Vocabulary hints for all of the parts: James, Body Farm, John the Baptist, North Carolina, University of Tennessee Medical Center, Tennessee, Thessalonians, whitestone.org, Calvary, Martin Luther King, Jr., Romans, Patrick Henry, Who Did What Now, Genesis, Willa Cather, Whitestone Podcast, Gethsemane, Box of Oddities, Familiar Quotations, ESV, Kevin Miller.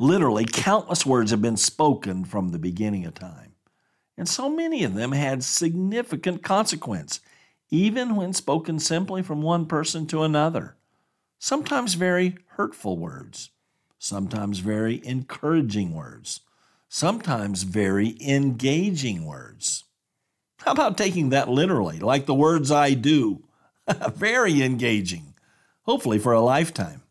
Literally, countless words have been spoken from the beginning of time, and so many of them had significant consequence, even when spoken simply from one person to another. Sometimes very hurtful words, sometimes very encouraging words, sometimes very engaging words. How about taking that literally, like the words I do? Very engaging, hopefully for a lifetime.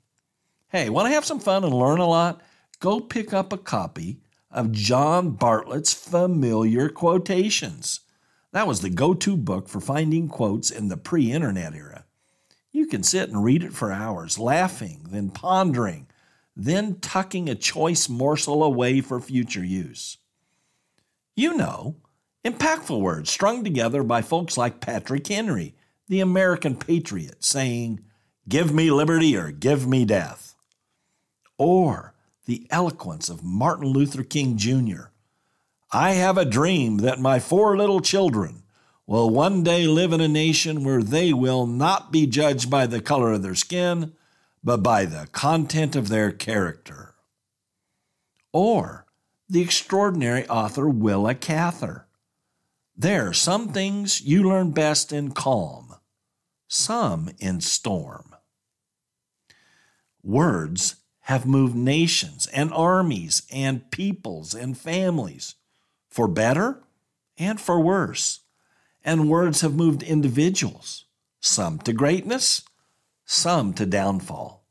Hey, want to have some fun and learn a lot? Go pick up a copy of John Bartlett's Familiar Quotations. That was the go-to book for finding quotes in the pre-internet era. You can sit and read it for hours, laughing, then pondering, then tucking a choice morsel away for future use. You know, impactful words strung together by folks like Patrick Henry, the American patriot, saying, "Give me liberty or give me death." Or the eloquence of Martin Luther King, Jr. "I have a dream that my 4 little children will one day live in a nation where they will not be judged by the color of their skin, but by the content of their character." Or the extraordinary author Willa Cather. "There are some things you learn best in calm, some in storm." Words have moved nations and armies and peoples and families, for better and for worse. And words have moved individuals, some to greatness, some to downfall.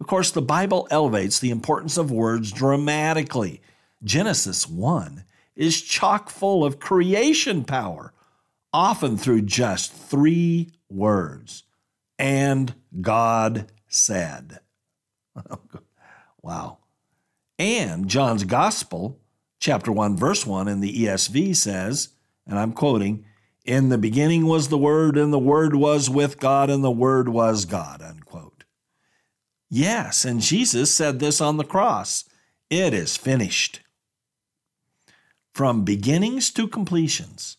Of course, the Bible elevates the importance of words dramatically. Genesis 1 is chock full of creation power, often through just 3 words. "And God said." Wow. And John's Gospel, chapter 1, verse 1 in the ESV says, and I'm quoting, "In the beginning was the Word, and the Word was with God, and the Word was God," unquote. Yes, and Jesus said this on the cross, "It is finished." From beginnings to completions,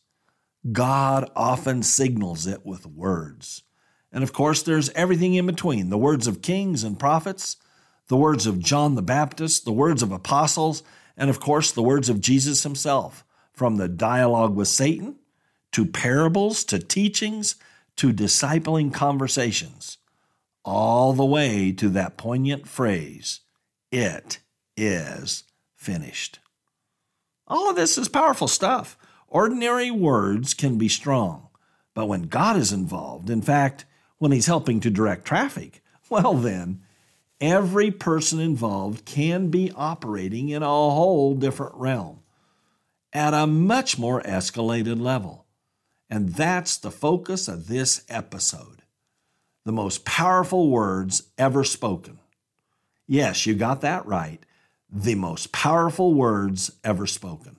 God often signals it with words. And of course, there's everything in between, the words of kings and prophets, the words of John the Baptist, the words of apostles, and of course, the words of Jesus himself, from the dialogue with Satan, to parables, to teachings, to discipling conversations, all the way to that poignant phrase, "It is finished." All of this is powerful stuff. Ordinary words can be strong, but when God is involved, in fact, when he's helping to direct traffic, well then, every person involved can be operating in a whole different realm at a much more escalated level. And that's the focus of this episode. The most powerful words ever spoken. Yes, you got that right. The most powerful words ever spoken.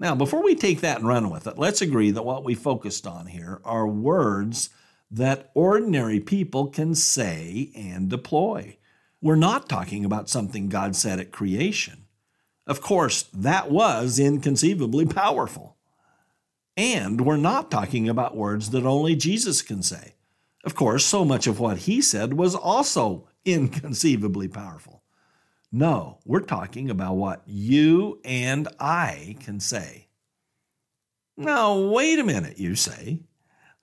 Now, before we take that and run with it, let's agree that what we focused on here are words that ordinary people can say and deploy. We're not talking about something God said at creation. Of course, that was inconceivably powerful. And we're not talking about words that only Jesus can say. Of course, so much of what he said was also inconceivably powerful. No, we're talking about what you and I can say. Now, wait a minute, you say.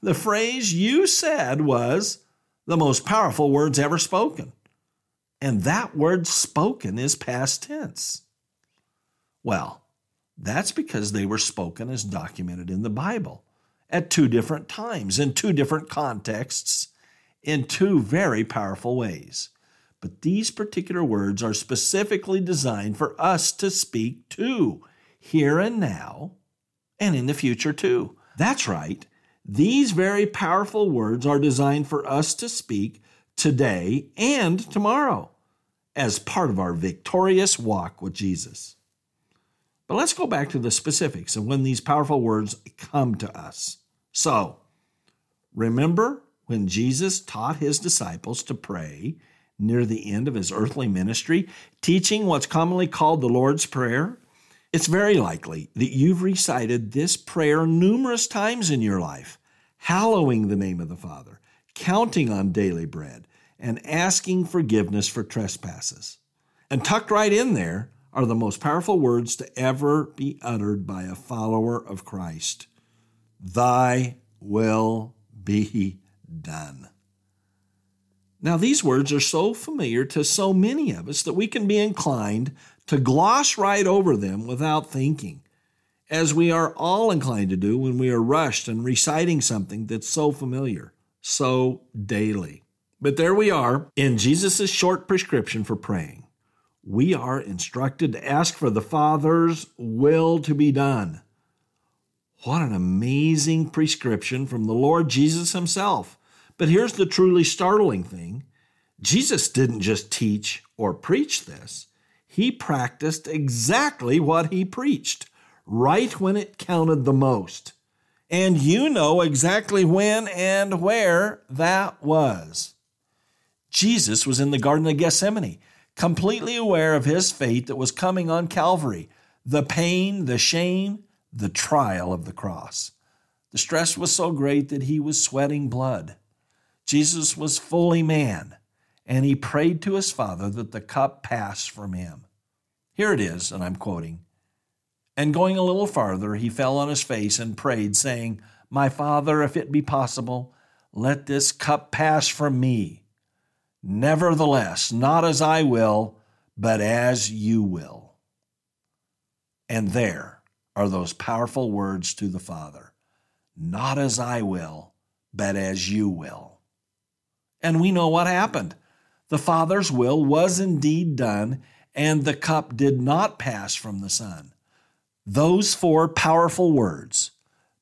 The phrase you said was the most powerful words ever spoken. And that word "spoken" is past tense. Well, that's because they were spoken as documented in the Bible at 2 different times, in 2 different contexts, in 2 very powerful ways. But these particular words are specifically designed for us to speak to, here and now, and in the future too. That's right. These very powerful words are designed for us to speak today and tomorrow, as part of our victorious walk with Jesus. But let's go back to the specifics of when these powerful words come to us. So, remember when Jesus taught his disciples to pray near the end of his earthly ministry, teaching what's commonly called the Lord's Prayer? It's very likely that you've recited this prayer numerous times in your life, hallowing the name of the Father, counting on daily bread, and asking forgiveness for trespasses. And tucked right in there are the most powerful words to ever be uttered by a follower of Christ. Thy will be done. Now, these words are so familiar to so many of us that we can be inclined to gloss right over them without thinking, as we are all inclined to do when we are rushed and reciting something that's so familiar, so daily. But there we are in Jesus' short prescription for praying. We are instructed to ask for the Father's will to be done. What an amazing prescription from the Lord Jesus himself. But here's the truly startling thing. Jesus didn't just teach or preach this. He practiced exactly what he preached, right when it counted the most. And you know exactly when and where that was. Jesus was in the Garden of Gethsemane, completely aware of his fate that was coming on Calvary, the pain, the shame, the trial of the cross. The stress was so great that he was sweating blood. Jesus was fully man, and he prayed to his Father that the cup pass from him. Here it is, and I'm quoting, "And going a little farther, he fell on his face and prayed, saying, My Father, if it be possible, let this cup pass from me. Nevertheless, not as I will, but as you will." And there are those powerful words to the Father, not as I will, but as you will. And we know what happened. The Father's will was indeed done, and the cup did not pass from the Son. Those four powerful words,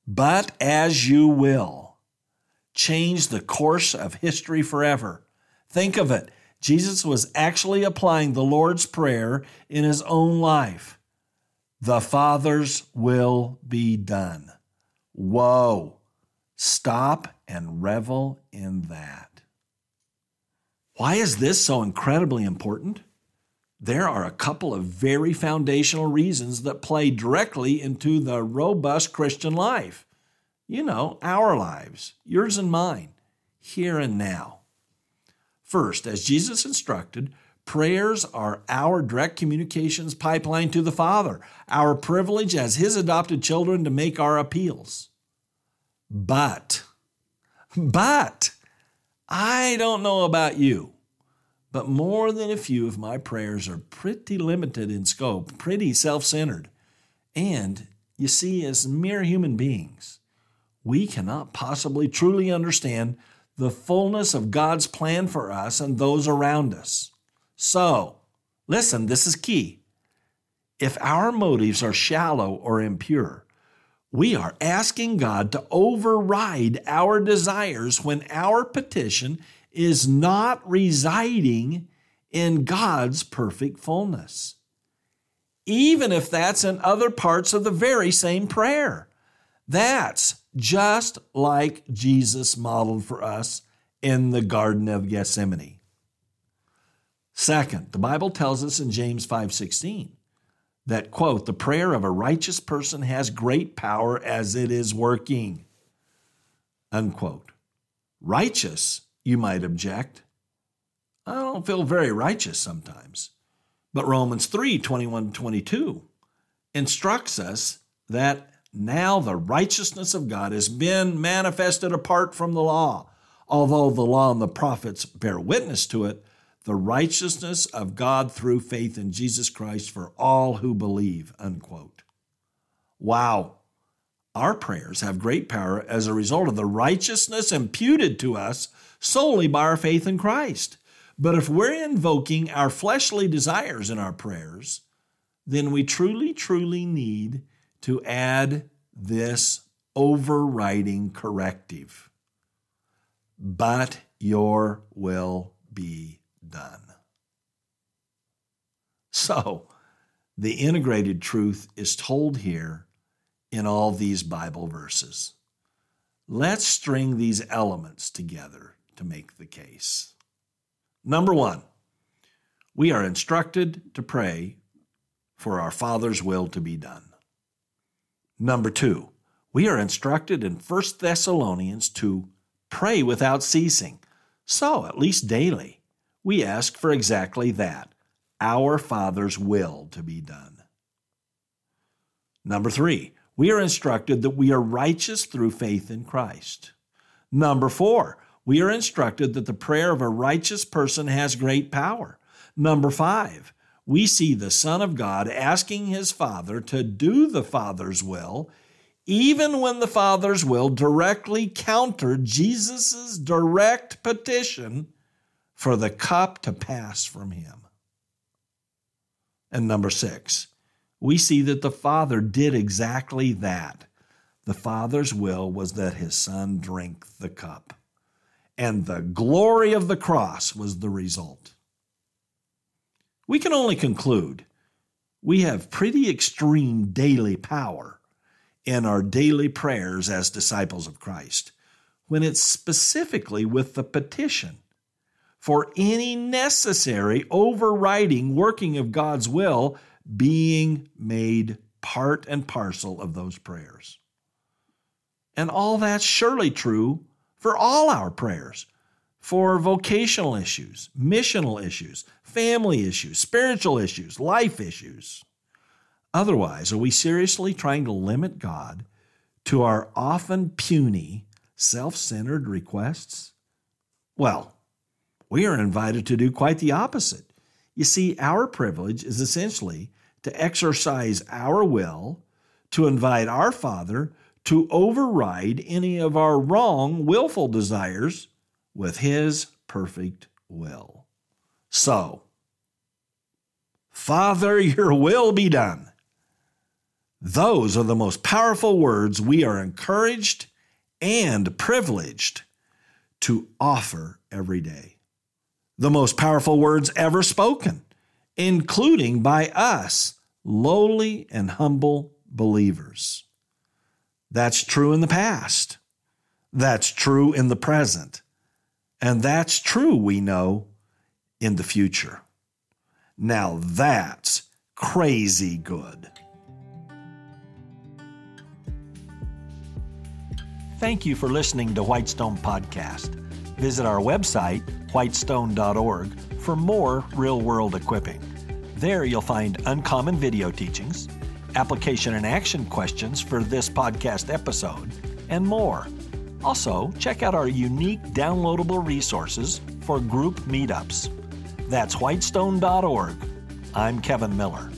but as you will, changed the course of history forever. Think of it. Jesus was actually applying the Lord's Prayer in his own life. The Father's will be done. Whoa. Stop and revel in that. Why is this so incredibly important? There are a couple of very foundational reasons that play directly into the robust Christian life. You know, our lives, yours and mine, here and now. First, as Jesus instructed, prayers are our direct communications pipeline to the Father, our privilege as his adopted children to make our appeals. But, I don't know about you, but more than a few of my prayers are pretty limited in scope, pretty self-centered. And, you see, as mere human beings, we cannot possibly truly understand the fullness of God's plan for us and those around us. So, listen, this is key. If our motives are shallow or impure, we are asking God to override our desires when our petition is not residing in God's perfect fullness, even if that's in other parts of the very same prayer. That's just like Jesus modeled for us in the Garden of Gethsemane. Second, the Bible tells us in James 5:16, that, quote, "the prayer of a righteous person has great power as it is working," unquote. Righteous, you might object. I don't feel very righteous sometimes. But Romans 3:21-22 instructs us that now the righteousness of God has been manifested apart from the law. Although the law and the prophets bear witness to it, the righteousness of God through faith in Jesus Christ for all who believe," unquote. Wow. Our prayers have great power as a result of the righteousness imputed to us solely by our faith in Christ. But if we're invoking our fleshly desires in our prayers, then we truly need to add this overriding corrective. But your will be done. So the integrated truth is told here in all these Bible verses. Let's string these elements together to make the case. Number one, we are instructed to pray for our Father's will to be done. Number two, we are instructed in 1 Thessalonians to pray without ceasing. So, at least daily, we ask for exactly that, our Father's will to be done. Number three, we are instructed that we are righteous through faith in Christ. Number four, we are instructed that the prayer of a righteous person has great power. Number five, we see the Son of God asking his Father to do the Father's will, even when the Father's will directly countered Jesus' direct petition for the cup to pass from him. And number six, we see that the Father did exactly that. The Father's will was that his Son drink the cup, and the glory of the cross was the result. We can only conclude we have pretty extreme daily power in our daily prayers as disciples of Christ, when it's specifically with the petition for any necessary overriding working of God's will being made part and parcel of those prayers. And all that's surely true for all our prayers, for vocational issues, missional issues, family issues, spiritual issues, life issues. Otherwise, are we seriously trying to limit God to our often puny, self-centered requests? Well, we are invited to do quite the opposite. You see, our privilege is essentially to exercise our will, to invite our Father to override any of our wrong, willful desires with his perfect will. So, Father, your will be done. Those are the most powerful words we are encouraged and privileged to offer every day. The most powerful words ever spoken, including by us, lowly and humble believers. That's true in the past. That's true in the present. And that's true, we know, in the future. Now that's crazy good. Thank you for listening to Whitestone Podcast. Visit our website, whitestone.org, for more real-world equipping. There you'll find uncommon video teachings, application and action questions for this podcast episode, and more. Also, check out our unique downloadable resources for group meetups. That's whitestone.org. I'm Kevin Miller.